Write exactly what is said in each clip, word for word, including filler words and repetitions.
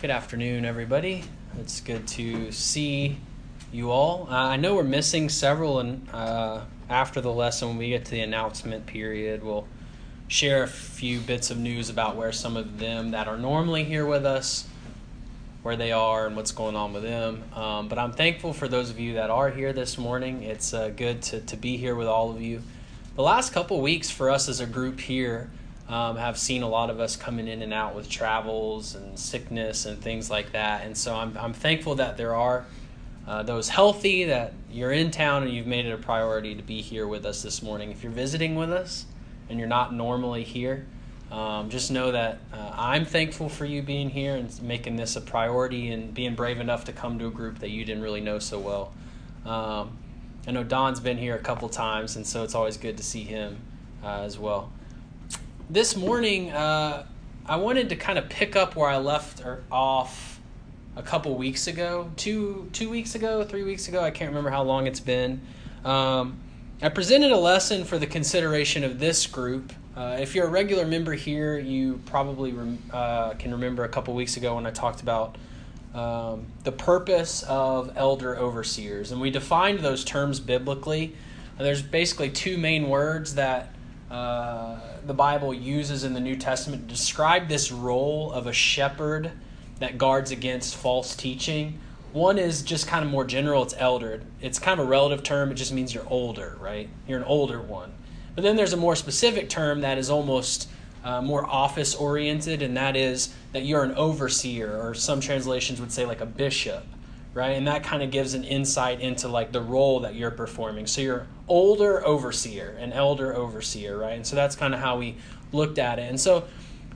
Good afternoon, everybody. It's good to see you all. Uh, I know we're missing several, and uh, after the lesson, when we get to the announcement period, we'll share a few bits of news about where some of them that are normally here with us, where they are and what's going on with them. Um, but I'm thankful for those of you that are here this morning. It's uh, good to, to be here with all of you. The last couple weeks for us as a group here, Um, I've seen a lot of us coming in and out with travels and sickness and things like that. And so I'm I'm thankful that there are uh, those healthy, that you're in town and you've made it a priority to be here with us this morning. If you're visiting with us and you're not normally here, um, just know that uh, I'm thankful for you being here and making this a priority and being brave enough to come to a group that you didn't really know so well. Um, I know Don's been here a couple times, and so it's always good to see him uh, as well. This morning, uh, I wanted to kind of pick up where I left off a couple weeks ago, two two weeks ago, three weeks ago. I can't remember how long it's been. Um, I presented a lesson for the consideration of this group. Uh, if you're a regular member here, you probably rem- uh, can remember a couple weeks ago when I talked about um, the purpose of elder overseers. And we defined those terms biblically. And there's basically two main words that Uh, the Bible uses in the New Testament to describe this role of a shepherd that guards against false teaching. One is just kind of more general, it's elder. It's kind of a relative term, it just means you're older, right? You're an older one. But then there's a more specific term that is almost uh, more office-oriented, and that is that you're an overseer, or some translations would say like a bishop, right? And that kind of gives an insight into like the role that you're performing. So you're older overseer, an elder overseer, right? And so that's kind of how we looked at it. And so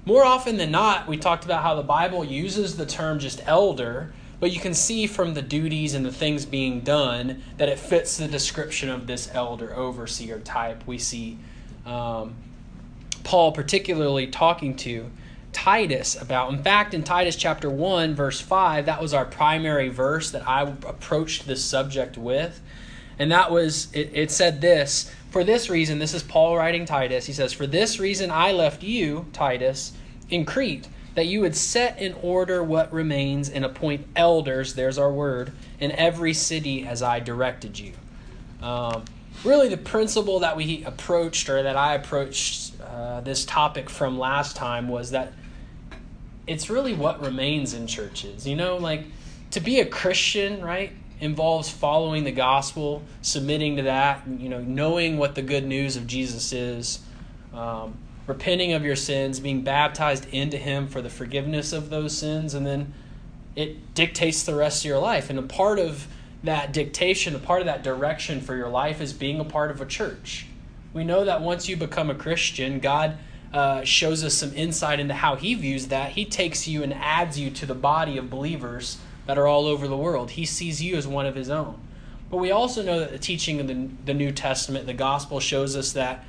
more often than not, we talked about how the Bible uses the term just elder, but you can see from the duties and the things being done that it fits the description of this elder overseer type. We see um, Paul particularly talking to Titus about. In fact, in Titus chapter one, verse five, that was our primary verse that I approached this subject with. And that was, it, it said this, for this reason, this is Paul writing Titus. He says, for this reason I left you, Titus, in Crete, that you would set in order what remains and appoint elders, there's our word, in every city as I directed you. Um, really the principle that we approached, or that I approached uh, this topic from last time, was that it's really what remains in churches. You know, like to be a Christian, right, involves following the gospel, submitting to that, you know, knowing what the good news of Jesus is, um, repenting of your sins, being baptized into him for the forgiveness of those sins, and then it dictates the rest of your life. And a part of that dictation, a part of that direction for your life is being a part of a church. We know that once you become a Christian, God uh, shows us some insight into how he views that. He takes you and adds you to the body of believers that are all over the world. He sees you as one of his own. But we also know that the teaching of the, the New Testament, the gospel, shows us that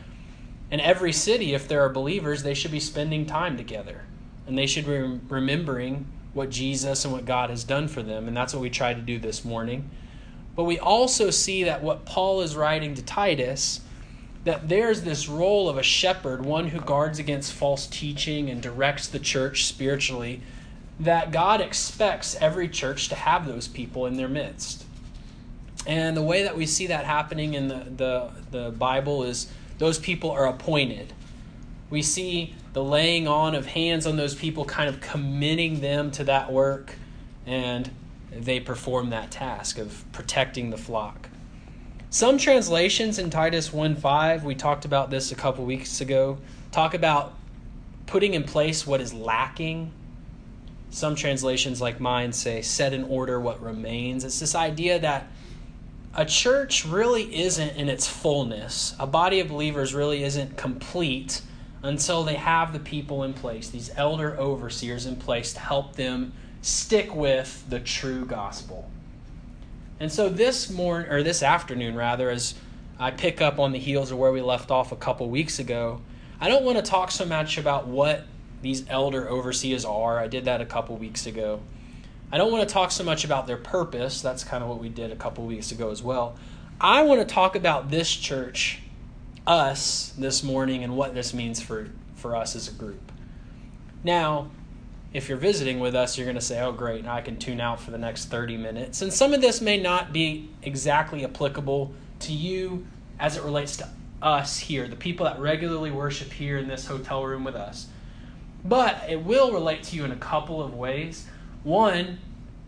in every city, if there are believers, they should be spending time together. And they should be remembering what Jesus and what God has done for them. And that's what we tried to do this morning. But we also see that what Paul is writing to Titus, that there's this role of a shepherd, one who guards against false teaching and directs the church spiritually, that God expects every church to have those people in their midst. And the way that we see that happening in the, the, the Bible is those people are appointed. We see the laying on of hands on those people, kind of committing them to that work, and they perform that task of protecting the flock. Some translations in Titus one five, we talked about this a couple weeks ago, talk about putting in place what is lacking. Some translations like mine say, set in order what remains. It's this idea that a church really isn't in its fullness. A body of believers really isn't complete until they have the people in place, these elder overseers in place to help them stick with the true gospel. And so this morning, or this afternoon rather, as I pick up on the heels of where we left off a couple weeks ago, I don't want to talk so much about what these elder overseers are. I did that a couple weeks ago. I don't want to talk so much about their purpose. That's kind of what we did a couple weeks ago as well. I want to talk about this church, us, this morning, and what this means for, for us as a group. Now, if you're visiting with us, you're going to say, oh, great, now I can tune out for the next thirty minutes. And some of this may not be exactly applicable to you as it relates to us here, the people that regularly worship here in this hotel room with us. But it will relate to you in a couple of ways. One,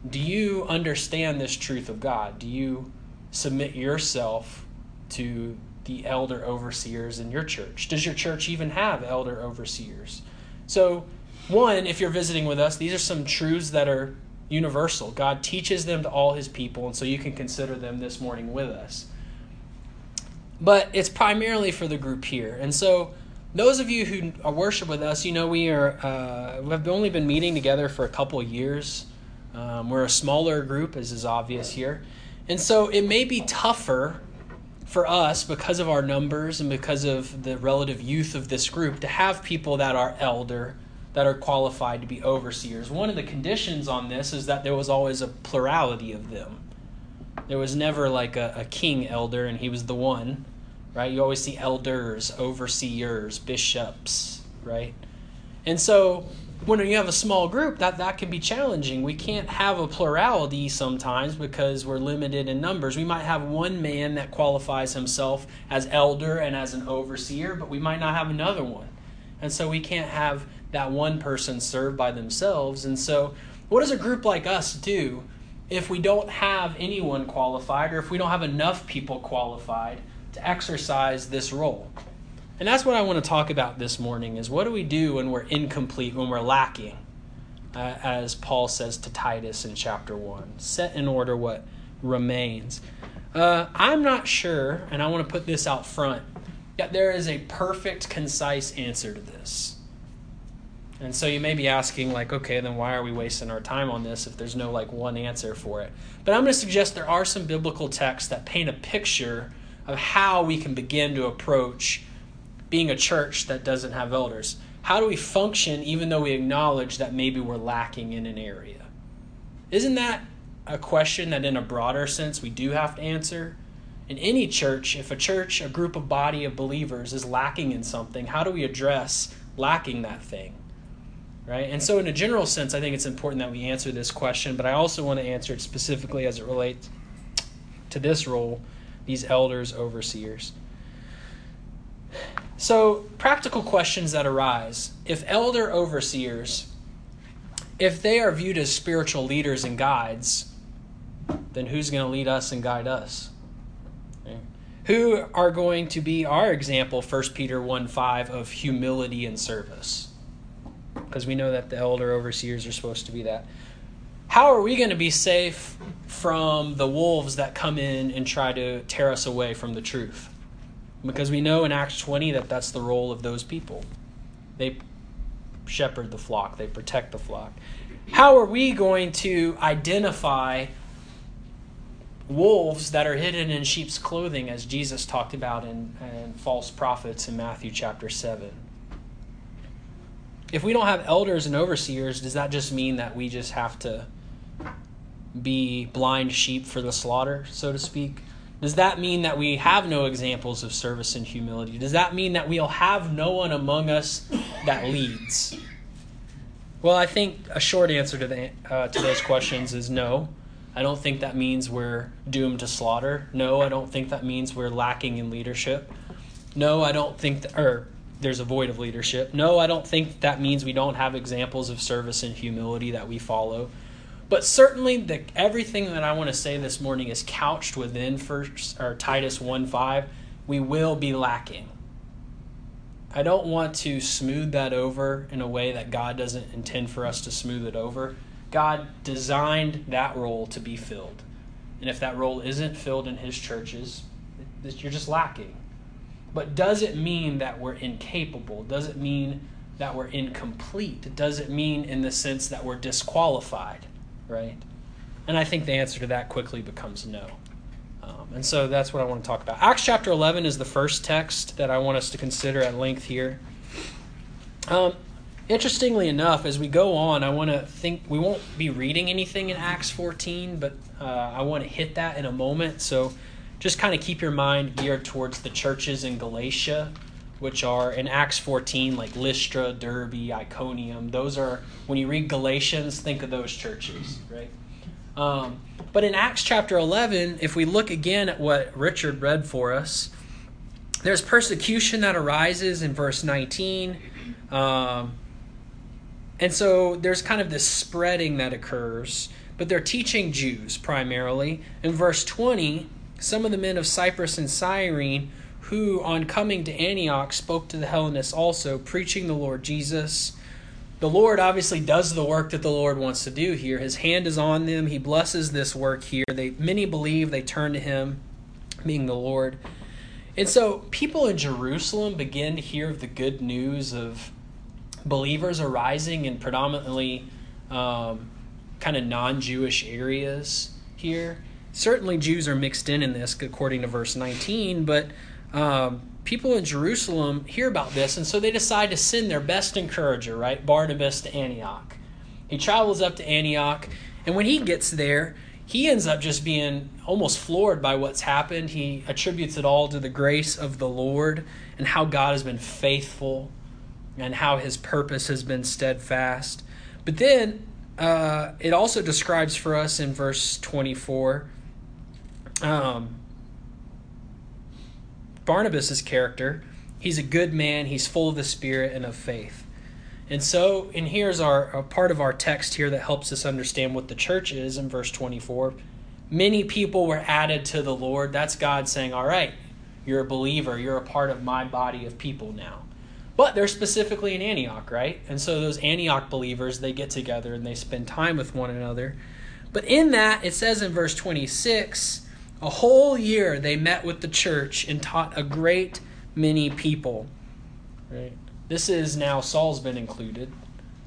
do you understand this truth of God? Do you submit yourself to the elder overseers in your church? Does your church even have elder overseers? So, one, if you're visiting with us, these are some truths that are universal. God teaches them to all his people, and so you can consider them this morning with us. But it's primarily for the group here. And so those of you who are worship with us, you know we are uh, we have only been meeting together for a couple of years. Um, we're a smaller group, as is obvious here. And so it may be tougher for us, because of our numbers and because of the relative youth of this group, to have people that are elder, that are qualified to be overseers. One of the conditions on this is that there was always a plurality of them. There was never like a, a king elder and he was the one, right? You always see elders, overseers, bishops, right? And so when you have a small group, that, that can be challenging. We can't have a plurality sometimes because we're limited in numbers. We might have one man that qualifies himself as elder and as an overseer, but we might not have another one. And so we can't have that one person serve by themselves. And so what does a group like us do if we don't have anyone qualified, or if we don't have enough people qualified to exercise this role? And that's what I want to talk about this morning, is what do we do when we're incomplete, when we're lacking, uh, as Paul says to Titus in chapter one. Set in order what remains. Uh, I'm not sure, and I want to put this out front, that there is a perfect, concise answer to this. And so you may be asking, like, okay, then why are we wasting our time on this if there's no, like, one answer for it? But I'm going to suggest there are some biblical texts that paint a picture of how we can begin to approach being a church that doesn't have elders. How do we function even though we acknowledge that maybe we're lacking in an area? Isn't that a question that in a broader sense we do have to answer? In any church, if a church, a group, a body of believers is lacking in something, how do we address lacking that thing? Right? And so in a general sense, I think it's important that we answer this question, but I also want to answer it specifically as it relates to this role, these elders, overseers. So practical questions that arise. If elder overseers, if they are viewed as spiritual leaders and guides, then who's going to lead us and guide us? Okay. Who are going to be our example, First Peter one five, of humility and service? Because we know that the elder overseers are supposed to be that. How are we going to be safe from the wolves that come in and try to tear us away from the truth? Because we know in Acts twenty that that's the role of those people. They shepherd the flock. They protect the flock. How are we going to identify wolves that are hidden in sheep's clothing, as Jesus talked about in, in false prophets in Matthew chapter seven? If we don't have elders and overseers, does that just mean that we just have to be blind sheep for the slaughter, so to speak? Does that mean that we have no examples of service and humility? Does that mean that we'll have no one among us that leads? Well, I think a short answer to the uh, to those questions is no. I don't think that means we're doomed to slaughter. No, I don't think that means we're lacking in leadership. No, I don't think that, or there's a void of leadership. No, I don't think that means we don't have examples of service and humility that we follow. But certainly the, everything that I want to say this morning is couched within first, or Titus one five. We will be lacking. I don't want to smooth that over in a way that God doesn't intend for us to smooth it over. God designed that role to be filled. And if that role isn't filled in his churches, you're just lacking. But does it mean that we're incapable? Does it mean that we're incomplete? Does it mean in the sense that we're disqualified? Right? And I think the answer to that quickly becomes no. Um, and so that's what I want to talk about. Acts chapter eleven is the first text that I want us to consider at length here. Um, interestingly enough, as we go on, I want to think, we won't be reading anything in Acts fourteen, but uh, I want to hit that in a moment. So just kind of keep your mind geared towards the churches in Galatia, which are in Acts fourteen, like Lystra, Derbe, Iconium. Those are, when you read Galatians, think of those churches, right? Um, but in Acts chapter eleven, if we look again at what Richard read for us, there's persecution that arises in verse nineteen. Um, and so there's kind of this spreading that occurs, but they're teaching Jews primarily. In verse twenty, some of the men of Cyprus and Cyrene, who on coming to Antioch spoke to the Hellenists also, preaching the Lord Jesus. The Lord obviously does the work that the Lord wants to do here. His hand is on them. He blesses this work here. They many believe, they turn to him, being the Lord. And so people in Jerusalem begin to hear of the good news of believers arising in predominantly um, kind of non-Jewish areas here. Certainly Jews are mixed in in this, according to verse nineteen, but Um, people in Jerusalem hear about this, and so they decide to send their best encourager, right, Barnabas, to Antioch. He travels up to Antioch, and when he gets there, he ends up just being almost floored by what's happened. He attributes it all to the grace of the Lord and how God has been faithful and how his purpose has been steadfast. But then uh, it also describes for us in verse twenty-four, um, Barnabas' character. He's a good man. He's full of the Spirit and of faith. And so, and here's our a part of our text here that helps us understand what the church is in verse twenty-four. Many people were added to the Lord. That's God saying, all right, you're a believer. You're a part of my body of people now. But they're specifically in Antioch, right? And so those Antioch believers, they get together and they spend time with one another. But in that, it says in verse twenty-six, a whole year they met with the church and taught a great many people. Right. This is now Saul's been included.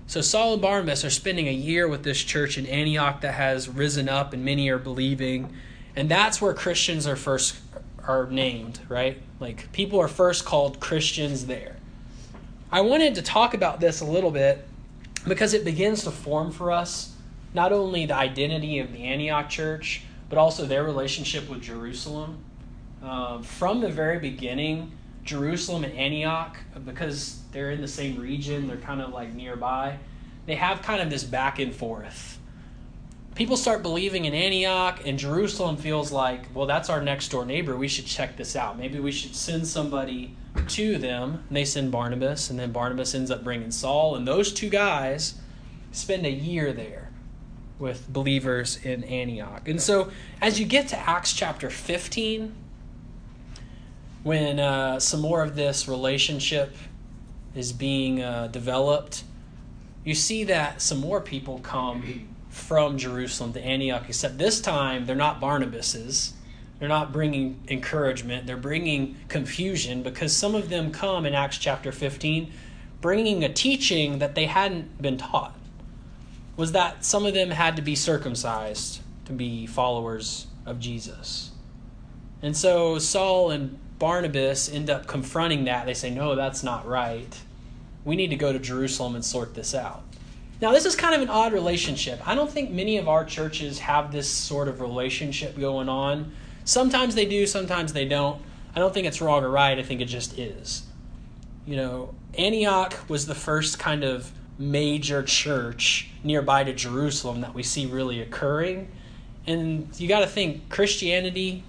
So Saul and Barnabas are spending a year with this church in Antioch that has risen up and many are believing. And that's where Christians are first are named, right? Like people are first called Christians there. I wanted to talk about this a little bit because it begins to form for us not only the identity of the Antioch church, but also their relationship with Jerusalem. Uh, from the very beginning, Jerusalem and Antioch, because they're in the same region, they're kind of like nearby, they have kind of this back and forth. People start believing in Antioch, and Jerusalem feels like, well, that's our next door neighbor. We should check this out. Maybe we should send somebody to them. And they send Barnabas, and then Barnabas ends up bringing Saul, and those two guys spend a year there with believers in Antioch. And so as you get to Acts chapter fifteen, when uh, some more of this relationship is being uh, developed, you see that some more people come from Jerusalem to Antioch, except this time they're not Barnabas's. They're not bringing encouragement. They're bringing confusion, because some of them come in Acts chapter fifteen bringing a teaching that they hadn't been taught. Was that some of them had to be circumcised to be followers of Jesus. And so Saul and Barnabas end up confronting that. They say, no, that's not right. We need to go to Jerusalem and sort this out. Now, this is kind of an odd relationship. I don't think many of our churches have this sort of relationship going on. Sometimes they do, sometimes they don't. I don't think it's wrong or right. I think it just is. You know, Antioch was the first kind of major church nearby to Jerusalem that we see really occurring. And you got to think, Christianity,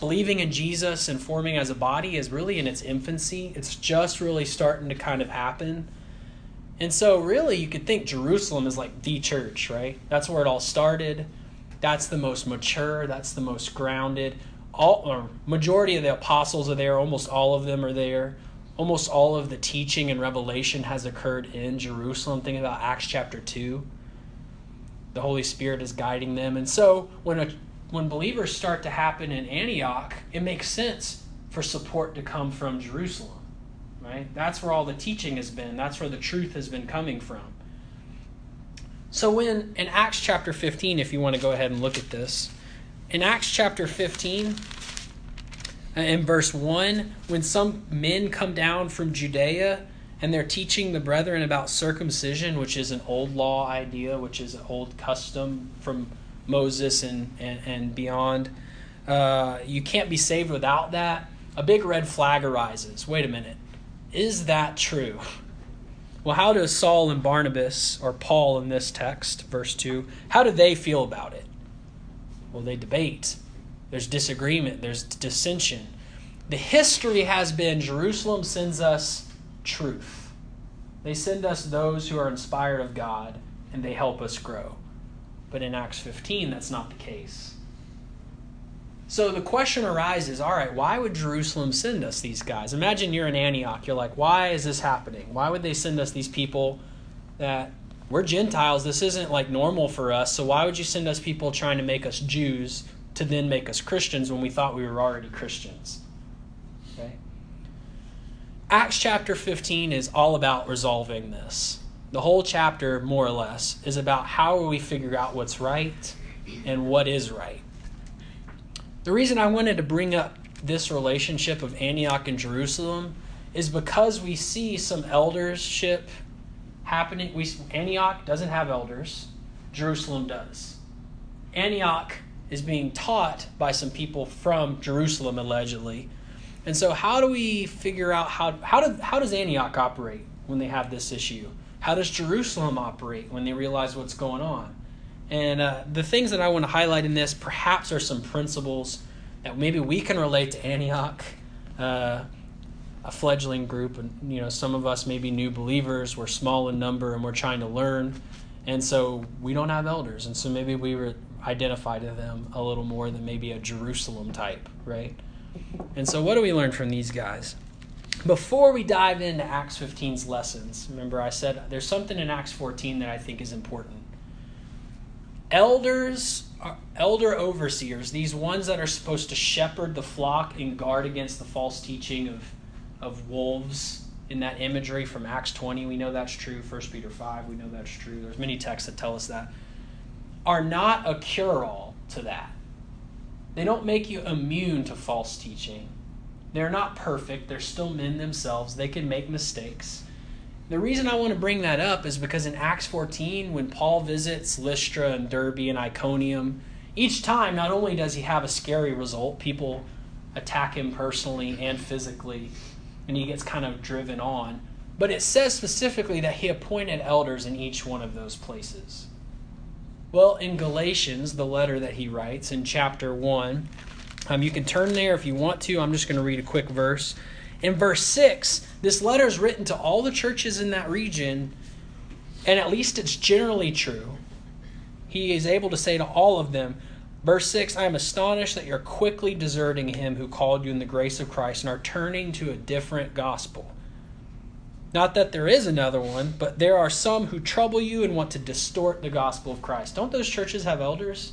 believing in Jesus and forming as a body, is really in its infancy. It's just really starting to kind of happen. And so really you could think Jerusalem is like the church, right? That's where it all started. That's the most mature. That's the most grounded. All or majority of the apostles are there. Almost all of them are there. Almost all of the teaching and revelation has occurred in Jerusalem. Think about Acts chapter two. The Holy Spirit is guiding them. And so when a, when believers start to happen in Antioch, it makes sense for support to come from Jerusalem, right? That's where all the teaching has been. That's where the truth has been coming from. So when in Acts chapter fifteen, if you want to go ahead and look at this, in Acts chapter fifteen... in verse one, when some men come down from Judea and they're teaching the brethren about circumcision, which is an old law idea, which is an old custom from Moses and, and, and beyond. Uh, you can't be saved without that. A big red flag arises. Wait a minute. Is that true? Well, how does Saul and Barnabas, or Paul in this text, verse two, how do they feel about it? Well, they debate. There's disagreement. There's dissension. The history has been Jerusalem sends us truth. They send us those who are inspired of God, and they help us grow. But in Acts fifteen, that's not the case. So the question arises, all right, why would Jerusalem send us these guys? Imagine you're in Antioch. You're like, why is this happening? Why would they send us these people that we're Gentiles? This isn't like normal for us. So why would you send us people trying to make us Jews to then make us Christians when we thought we were already Christians? Okay. Acts chapter fifteen is all about resolving this. The whole chapter, more or less, is about how we figure out what's right and what is right. The reason I wanted to bring up this relationship of Antioch and Jerusalem is because we see some eldership happening. We, Antioch doesn't have elders. Jerusalem does. Antioch is being taught by some people from Jerusalem, allegedly. And so how do we figure out how how, do, how does Antioch operate when they have this issue? How does Jerusalem operate when they realize what's going on? And uh, the things that I want to highlight in this perhaps are some principles that maybe we can relate to Antioch, uh, a fledgling group. And you know, some of us may be new believers. We're small in number and we're trying to learn. And so we don't have elders. And so maybe we would identify to them a little more than maybe a Jerusalem type, right? And so what do we learn from these guys? Before we dive into Acts fifteen's lessons, remember I said there's something in Acts fourteen that I think is important. Elders, elder overseers, these ones that are supposed to shepherd the flock and guard against the false teaching of, of wolves in that imagery from Acts twenty, we know that's true. First Peter five, we know that's true. There's many texts that tell us that. Are not a cure-all to that. They don't make you immune to false teaching. They're not perfect. They're still men themselves. They can make mistakes. The reason I want to bring that up is because in Acts fourteen, when Paul visits Lystra and Derbe and Iconium, each time not only does he have a scary result, people attack him personally and physically, and he gets kind of driven on, but it says specifically that he appointed elders in each one of those places. Well, in Galatians, the letter that he writes in chapter one, um, you can turn there if you want to. I'm just going to read a quick verse. In verse six, this letter is written to all the churches in that region, and at least it's generally true. He is able to say to all of them, verse six, I am astonished that you're quickly deserting him who called you in the grace of Christ and are turning to a different gospel. Not that there is another one, but there are some who trouble you and want to distort the gospel of Christ. Don't those churches have elders?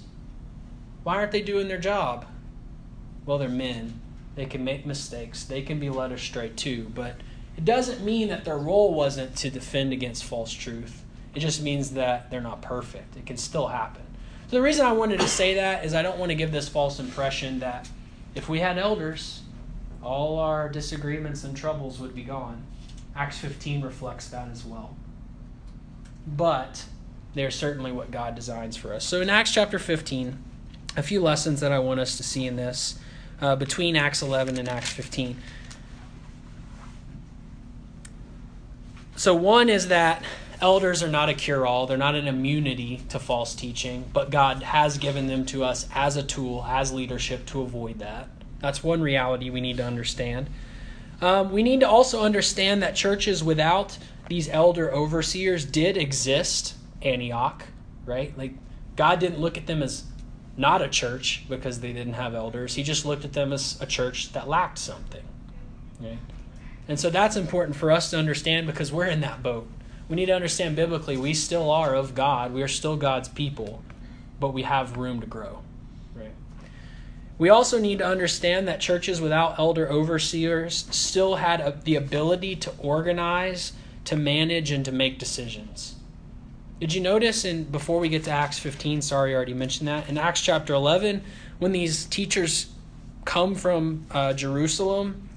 Why aren't they doing their job? Well, they're men. They can make mistakes. They can be led astray too. But it doesn't mean that their role wasn't to defend against false truth. It just means that they're not perfect. It can still happen. So the reason I wanted to say that is I don't want to give this false impression that if we had elders, all our disagreements and troubles would be gone. Acts fifteen reflects that as well. But they're certainly what God designs for us. So in Acts chapter fifteen, a few lessons that I want us to see in this uh, between Acts eleven and Acts fifteen. So one is that elders are not a cure-all. They're not an immunity to false teaching, but God has given them to us as a tool, as leadership to avoid that. That's one reality we need to understand. Um, we need to also understand that churches without these elder overseers did exist, Antioch, right? Like God didn't look at them as not a church because they didn't have elders. He just looked at them as a church that lacked something. Right? And so that's important for us to understand because we're in that boat. We need to understand biblically we still are of God. We are still God's people, but we have room to grow. We also need to understand that churches without elder overseers still had a, the ability to organize, to manage, and to make decisions. Did you notice, and before we get to Acts fifteen, sorry I already mentioned that, in Acts chapter eleven, when these teachers come from uh, Jerusalem,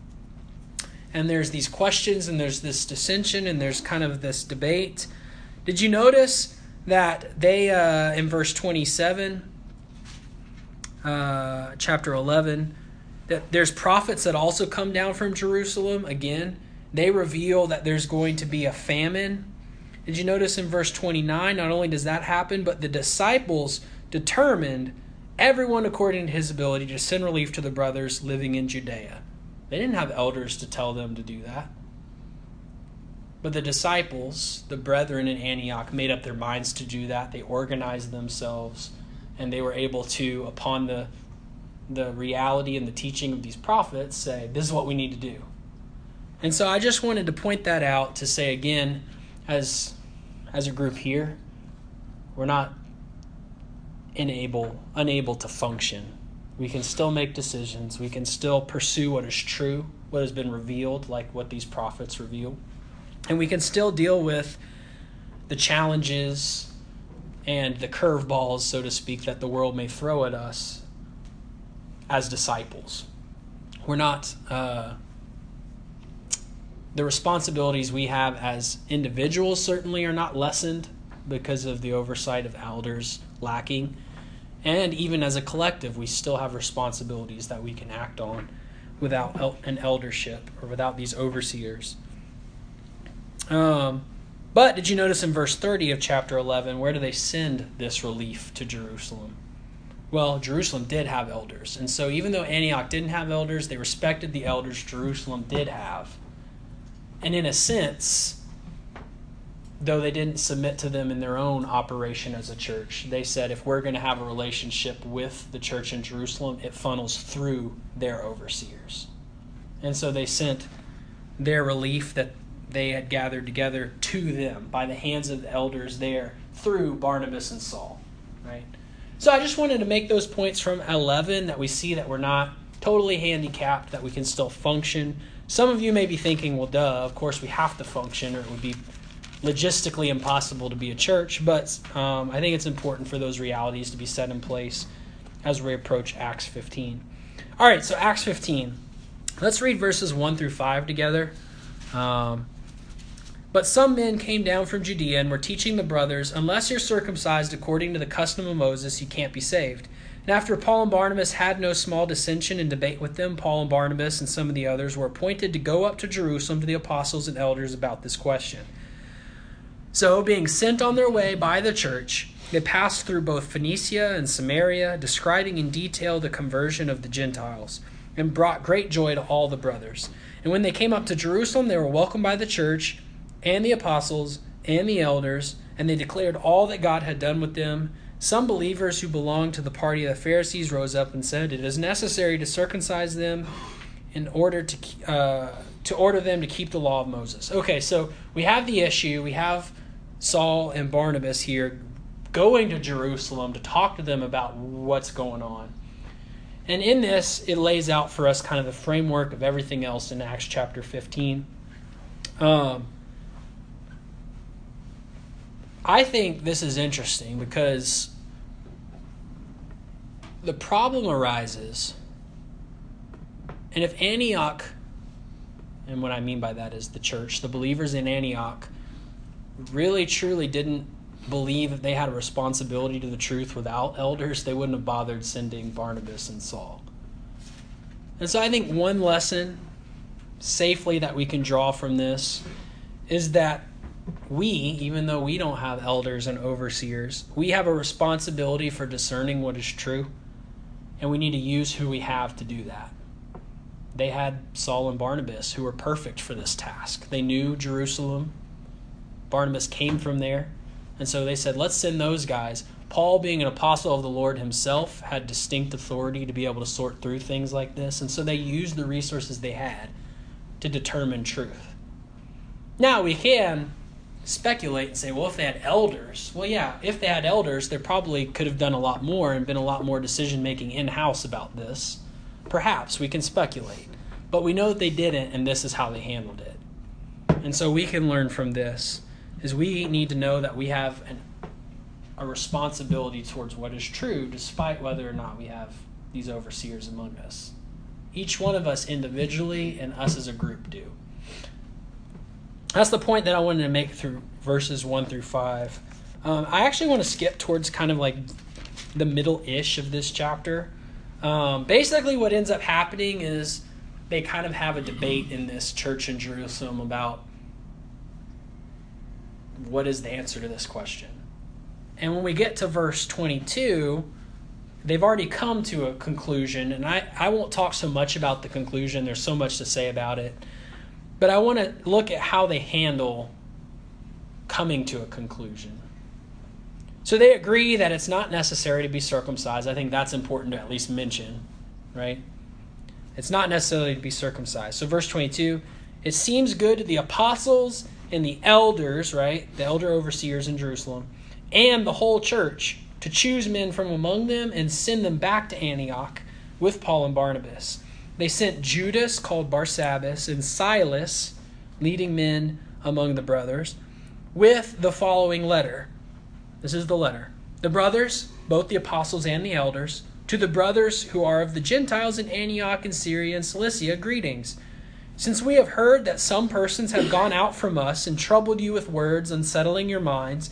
and there's these questions, and there's this dissension, and there's kind of this debate, did you notice that they, uh, in verse twenty-seven... Uh, chapter eleven, that there's prophets that also come down from Jerusalem again, they reveal that there's going to be a famine. Did you notice in verse twenty-nine, not only does that happen, but the disciples determined, everyone according to his ability, to send relief to the brothers living in Judea. They didn't have elders to tell them to do that. But the disciples, the brethren in Antioch, made up their minds to do that. They organized themselves, and they were able to, upon the, the reality and the teaching of these prophets, say, this is what we need to do. And so I just wanted to point that out to say again, as as a group here, we're not unable, unable to function. We can still make decisions. We can still pursue what is true, what has been revealed, like what these prophets reveal. And we can still deal with the challenges and the curveballs, so to speak, that the world may throw at us as disciples. We're not... Uh, the responsibilities we have as individuals certainly are not lessened because of the oversight of elders lacking. And even as a collective, we still have responsibilities that we can act on without an eldership or without these overseers. Um, but did you notice in verse thirty of chapter eleven, where do they send this relief to Jerusalem? Well, Jerusalem did have elders. And so even though Antioch didn't have elders, they respected the elders Jerusalem did have. And in a sense, though they didn't submit to them in their own operation as a church, they said if we're going to have a relationship with the church in Jerusalem, it funnels through their overseers. And so they sent their relief that they had gathered together to them by the hands of the elders there through Barnabas and Saul, right? So I just wanted to make those points from eleven, that we see that we're not totally handicapped, that we can still function. Some of you may be thinking, well, duh, of course we have to function or it would be logistically impossible to be a church. But um, I think it's important for those realities to be set in place as we approach Acts fifteen. All right, so Acts fifteen. Let's read verses one through five together. Um, but some men came down from Judea and were teaching the brothers, unless you're circumcised according to the custom of Moses, you can't be saved. And after Paul and Barnabas had no small dissension and debate with them, Paul and Barnabas and some of the others were appointed to go up to Jerusalem to the apostles and elders about this question. So, being sent on their way by the church, they passed through both Phoenicia and Samaria, describing in detail the conversion of the Gentiles, and brought great joy to all the brothers. And when they came up to Jerusalem, they were welcomed by the church and the apostles and the elders, and they declared all that God had done with them. Some believers who belonged to the party of the Pharisees rose up and said, "It is necessary to circumcise them in order to uh, to order them to keep the law of Moses." Okay, so we have the issue. We have Saul and Barnabas here going to Jerusalem to talk to them about what's going on. And in this, it lays out for us kind of the framework of everything else in Acts chapter fifteen. Um I think this is interesting because the problem arises, and if Antioch, and what I mean by that is the church, the believers in Antioch, really truly didn't believe that they had a responsibility to the truth without elders, they wouldn't have bothered sending Barnabas and Saul. And so I think one lesson safely that we can draw from this is that we, even though we don't have elders and overseers, we have a responsibility for discerning what is true, and we need to use who we have to do that. They had Saul and Barnabas, who were perfect for this task. They knew Jerusalem. Barnabas came from there, and so they said, let's send those guys. Paul, being an apostle of the Lord himself, had distinct authority to be able to sort through things like this, and so they used the resources they had to determine truth. Now, we can speculate and say, well, if they had elders, well, yeah, if they had elders, they probably could have done a lot more and been a lot more decision-making in-house about this. Perhaps we can speculate, but we know that they didn't, and this is how they handled it. And so we can learn from this is we need to know that we have an, a responsibility towards what is true, despite whether or not we have these overseers among us. Each one of us individually and us as a group do. That's the point that I wanted to make through verses one through five. Um, I actually want to skip towards kind of like the middle-ish of this chapter. Um, basically what ends up happening is they kind of have a debate in this church in Jerusalem about what is the answer to this question. And when we get to verse twenty-two, they've already come to a conclusion, and I, I won't talk so much about the conclusion. There's so much to say about it. But I want to look at how they handle coming to a conclusion. So they agree that it's not necessary to be circumcised. I think that's important to at least mention, right? It's not necessary to be circumcised. So verse twenty-two, it seems good to the apostles and the elders, right, the elder overseers in Jerusalem, and the whole church to choose men from among them and send them back to Antioch with Paul and Barnabas. They sent Judas, called Barsabbas, and Silas, leading men among the brothers, with the following letter. This is the letter. The brothers, both the apostles and the elders, to the brothers who are of the Gentiles in Antioch and Syria and Cilicia, greetings. Since we have heard that some persons have gone out from us and troubled you with words, unsettling your minds,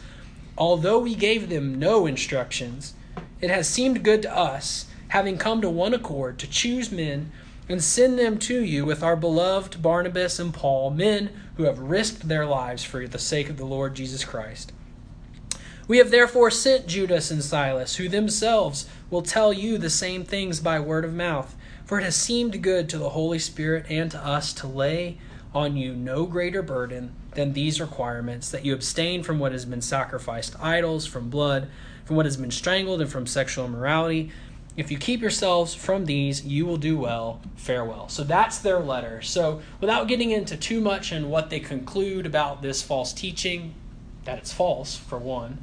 although we gave them no instructions, it has seemed good to us, having come to one accord, to choose men and send them to you with our beloved Barnabas and Paul, men who have risked their lives for the sake of the Lord Jesus Christ. We have therefore sent Judas and Silas, who themselves will tell you the same things by word of mouth. For it has seemed good to the Holy Spirit and to us to lay on you no greater burden than these requirements, that you abstain from what has been sacrificed to idols, from blood, from what has been strangled, and from sexual immorality. If you keep yourselves from these, you will do well. Farewell. So that's their letter. So without getting into too much and what they conclude about this false teaching, that it's false, for one,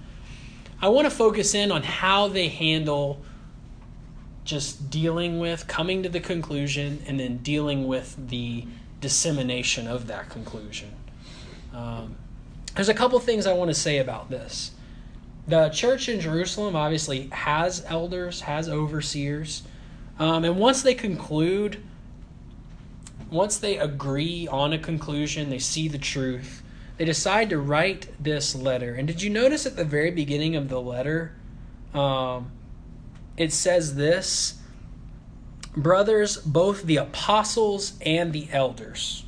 I want to focus in on how they handle just dealing with coming to the conclusion and then dealing with the dissemination of that conclusion. Um, there's a couple things I want to say about this. The church in Jerusalem obviously has elders, has overseers. Um, and once they conclude, once they agree on a conclusion, they see the truth, they decide to write this letter. And did you notice at the very beginning of the letter, um, it says this, brothers, both the apostles and the elders.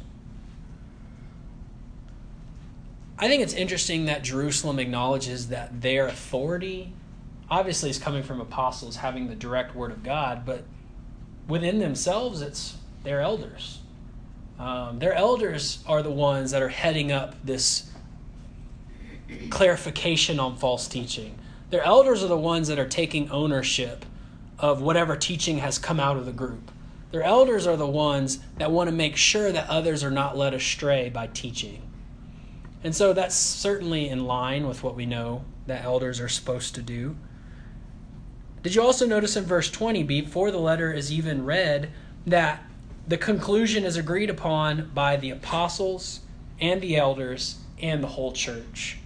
I think it's interesting that Jerusalem acknowledges that their authority obviously is coming from apostles having the direct word of God, but within themselves, it's their elders. Um, their elders are the ones that are heading up this clarification on false teaching. Their elders are the ones that are taking ownership of whatever teaching has come out of the group. Their elders are the ones that want to make sure that others are not led astray by teaching. And so that's certainly in line with what we know that elders are supposed to do. Did you also notice in verse twenty, before the letter is even read, that the conclusion is agreed upon by the apostles and the elders and the whole church?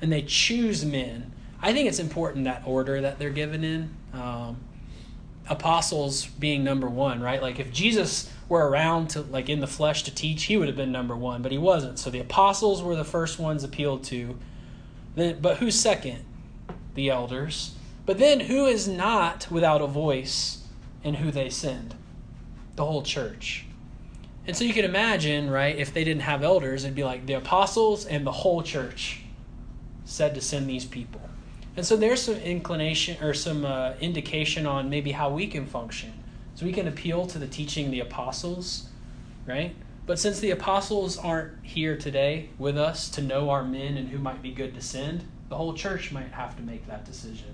And they choose men. I think it's important, that order that they're given in, um, apostles being number one, right? Like if Jesus were around to like in the flesh to teach, he would have been number one, but he wasn't. So the apostles were the first ones appealed to. Then, but who's second? The elders. But then who is not without a voice in who they send? The whole church. And so you can imagine, right, if they didn't have elders, it'd be like the apostles and the whole church said to send these people. And so there's some inclination or some uh, indication on maybe how we can function. So we can appeal to the teaching of the apostles, right? But since the apostles aren't here today with us to know our men and who might be good to send, the whole church might have to make that decision.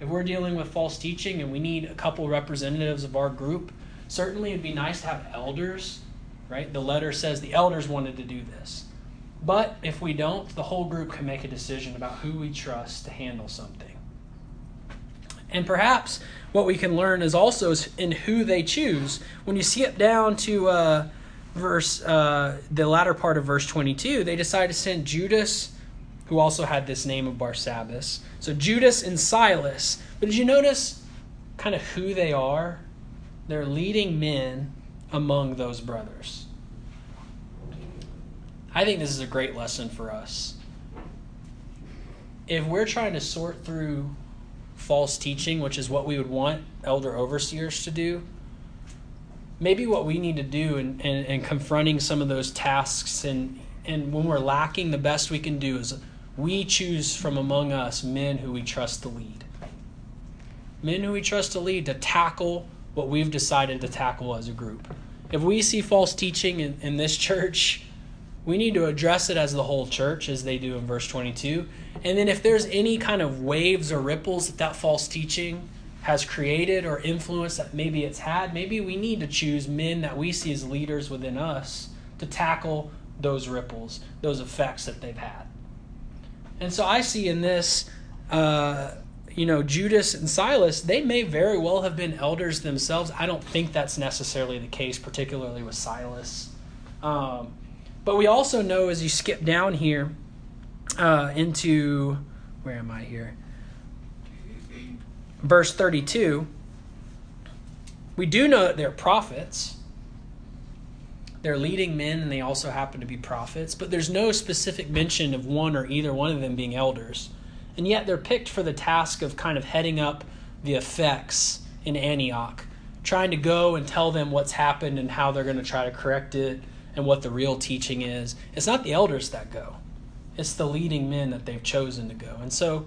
If we're dealing with false teaching and we need a couple representatives of our group, certainly it'd be nice to have elders, right? The letter says the elders wanted to do this. But if we don't, the whole group can make a decision about who we trust to handle something. And perhaps what we can learn is also in who they choose. When you skip down to uh, verse, uh, the latter part of verse twenty-two, they decide to send Judas, who also had this name of Barsabbas. So Judas and Silas. But did you notice kind of who they are? They're leading men among those brothers. I think this is a great lesson for us. If we're trying to sort through false teaching, which is what we would want elder overseers to do, maybe what we need to do in, in, in confronting some of those tasks and, and when we're lacking, the best we can do is we choose from among us men who we trust to lead. Men who we trust to lead to tackle what we've decided to tackle as a group. If we see false teaching in, in this church, we need to address it as the whole church, as they do in verse twenty-two. And then if there's any kind of waves or ripples that that false teaching has created or influence that maybe it's had, maybe we need to choose men that we see as leaders within us to tackle those ripples, those effects that they've had. And so I see in this, uh, you know, Judas and Silas, they may very well have been elders themselves. I don't think that's necessarily the case, particularly with Silas. Um, but we also know as you skip down here uh, into, where am I here? Verse thirty-two, we do know that they're prophets. They're leading men, and they also happen to be prophets. But there's no specific mention of one or either one of them being elders. And yet they're picked for the task of kind of heading up the effects in Antioch, trying to go and tell them what's happened and how they're going to try to correct it and what the real teaching is. It's not the elders that go. It's the leading men that they've chosen to go. And so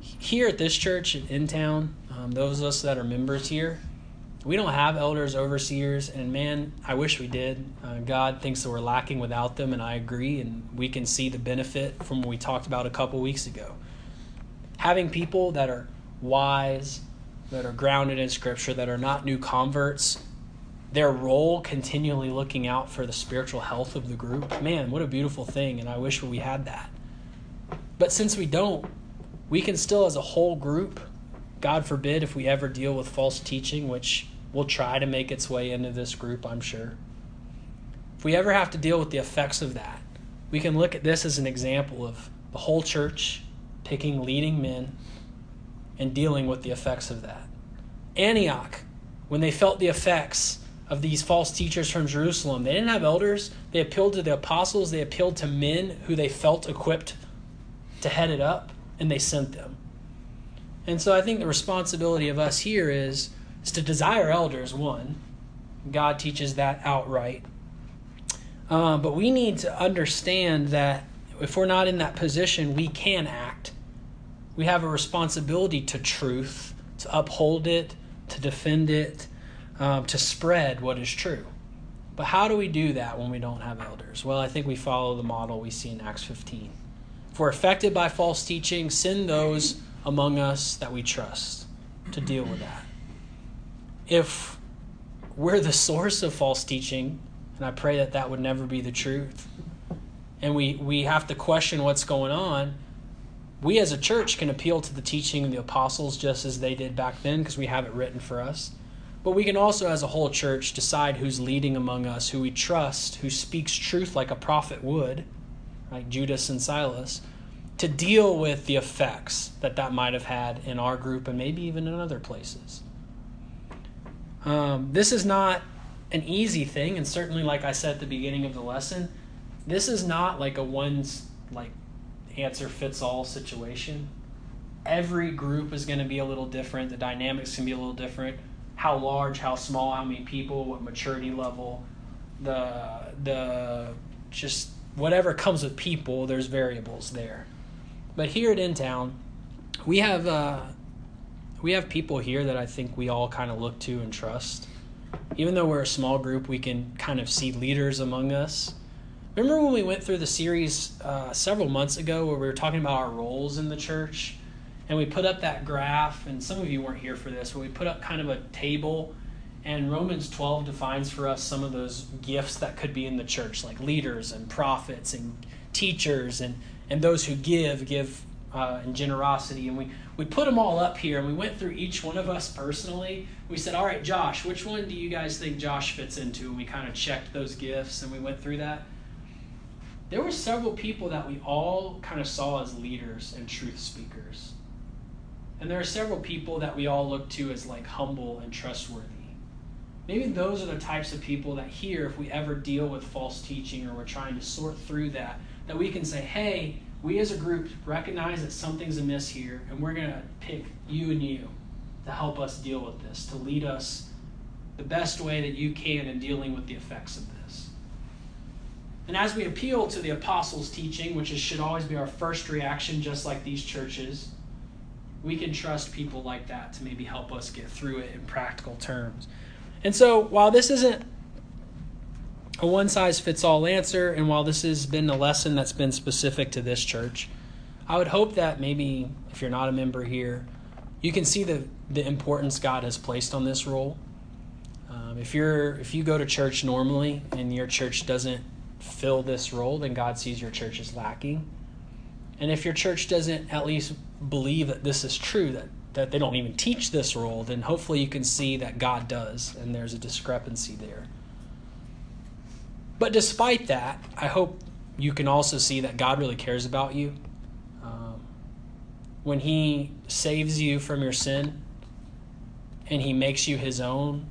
here at this church in town, um, those of us that are members here, we don't have elders, overseers, and man, I wish we did. Uh, God thinks that we're lacking without them, and I agree, and we can see the benefit from what we talked about a couple weeks ago. Having people that are wise, that are grounded in Scripture, that are not new converts, their role continually looking out for the spiritual health of the group, man, what a beautiful thing, and I wish we had that. But since we don't, we can still, as a whole group, God forbid if we ever deal with false teaching, which will try to make its way into this group, I'm sure. If we ever have to deal with the effects of that, we can look at this as an example of the whole church picking leading men and dealing with the effects of that. Antioch, when they felt the effects of these false teachers from Jerusalem, they didn't have elders. They appealed to the apostles. They appealed to men who they felt equipped to head it up. And they sent them. And so I think the responsibility of us here is, is to desire elders, one. God teaches that outright. Uh, but we need to understand that if we're not in that position, we can act. We have a responsibility to truth, to uphold it, to defend it, um, to spread what is true. But how do we do that when we don't have elders? Well, I think we follow the model we see in Acts fifteen. If we're affected by false teaching, send those among us that we trust to deal with that. If we're the source of false teaching, and I pray that that would never be the truth, and we, we have to question what's going on, we as a church can appeal to the teaching of the apostles just as they did back then because we have it written for us. But we can also, as a whole church, decide who's leading among us, who we trust, who speaks truth like a prophet would, like Judas and Silas, to deal with the effects that that might have had in our group and maybe even in other places. Um, this is not an easy thing, and certainly, like I said at the beginning of the lesson, this is not like a one like answer-fits-all situation. Every group is going to be a little different. The dynamics can be a little different. How large, how small, how many people, what maturity level, the the just... whatever comes with people, there's variables there. But here at InTown, we have uh, we have people here that I think we all kind of look to and trust. Even though we're a small group, we can kind of see leaders among us. Remember when we went through the series uh, several months ago where we were talking about our roles in the church? And we put up that graph, and some of you weren't here for this, but we put up kind of a table. And Romans twelve defines for us some of those gifts that could be in the church, like leaders and prophets and teachers and, and those who give, give uh, in generosity. And we, we put them all up here, and we went through each one of us personally. We said, all right, Josh, which one do you guys think Josh fits into? And we kind of checked those gifts, and we went through that. There were several people that we all kind of saw as leaders and truth speakers. And there are several people that we all look to as like humble and trustworthy. Maybe those are the types of people that here, if we ever deal with false teaching or we're trying to sort through that, that we can say, hey, we as a group recognize that something's amiss here, and we're going to pick you and you to help us deal with this, to lead us the best way that you can in dealing with the effects of this. And as we appeal to the apostles' teaching, which is, should always be our first reaction, just like these churches, we can trust people like that to maybe help us get through it in practical terms. And so while this isn't a one-size-fits-all answer, and while this has been a lesson that's been specific to this church, I would hope that maybe if you're not a member here, you can see the, the importance God has placed on this role. Um, if you're if you go to church normally and your church doesn't fill this role, then God sees your church is lacking. And if your church doesn't at least believe that this is true, that, that they don't even teach this role, then hopefully you can see that God does, and there's a discrepancy there. But despite that, I hope you can also see that God really cares about you. When he saves you from your sin and he makes you his own,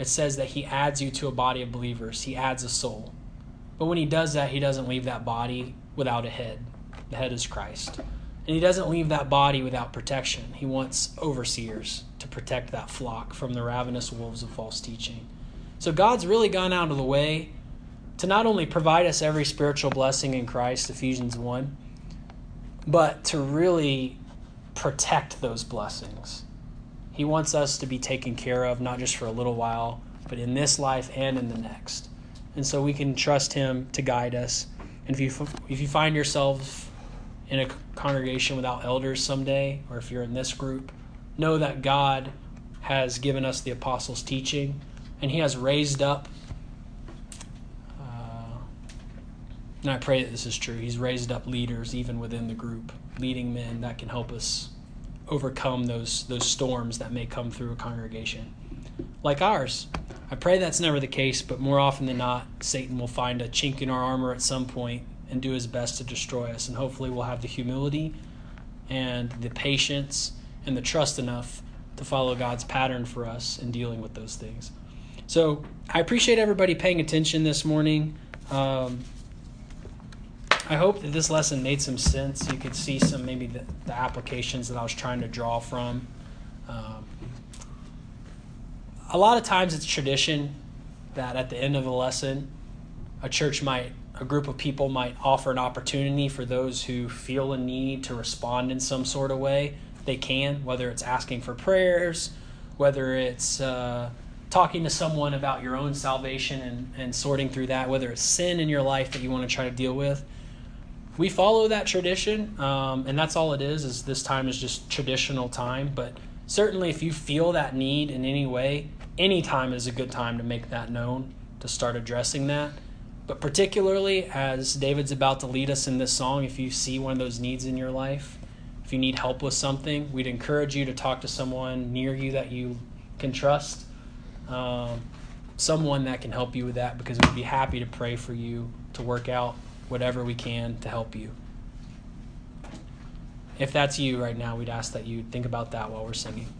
it says that he adds you to a body of believers. He adds a soul. But when he does that, he doesn't leave that body without a head. The head is Christ. And he doesn't leave that body without protection. He wants overseers to protect that flock from the ravenous wolves of false teaching. So God's really gone out of the way to not only provide us every spiritual blessing in Christ, Ephesians one, but to really protect those blessings. He wants us to be taken care of, not just for a little while, but in this life and in the next. And so we can trust him to guide us. And if you if you find yourself in a congregation without elders someday, or if you're in this group, know that God has given us the apostles' teaching, and he has raised up, and I pray that this is true, he's raised up leaders even within the group, leading men that can help us overcome those those storms that may come through a congregation like ours. I pray that's never the case, but more often than not, Satan will find a chink in our armor at some point and do his best to destroy us. And hopefully we'll have the humility and the patience and the trust enough to follow God's pattern for us in dealing with those things. So I appreciate everybody paying attention this morning. Um, I hope that this lesson made some sense. You could see some maybe the, the applications that I was trying to draw from. Um, a lot of times it's tradition that at the end of a lesson, a church might, a group of people might offer an opportunity for those who feel a need to respond in some sort of way. They can, whether it's asking for prayers, whether it's uh, talking to someone about your own salvation and, and sorting through that, whether it's sin in your life that you want to try to deal with. We follow that tradition, um, and that's all it is, is this time is just traditional time. But certainly if you feel that need in any way, any time is a good time to make that known, to start addressing that. But particularly as David's about to lead us in this song, if you see one of those needs in your life, if you need help with something, we'd encourage you to talk to someone near you that you can trust, um, someone that can help you with that, because we'd be happy to pray for you to work out whatever we can to help you. If that's you right now, we'd ask that you think about that while we're singing.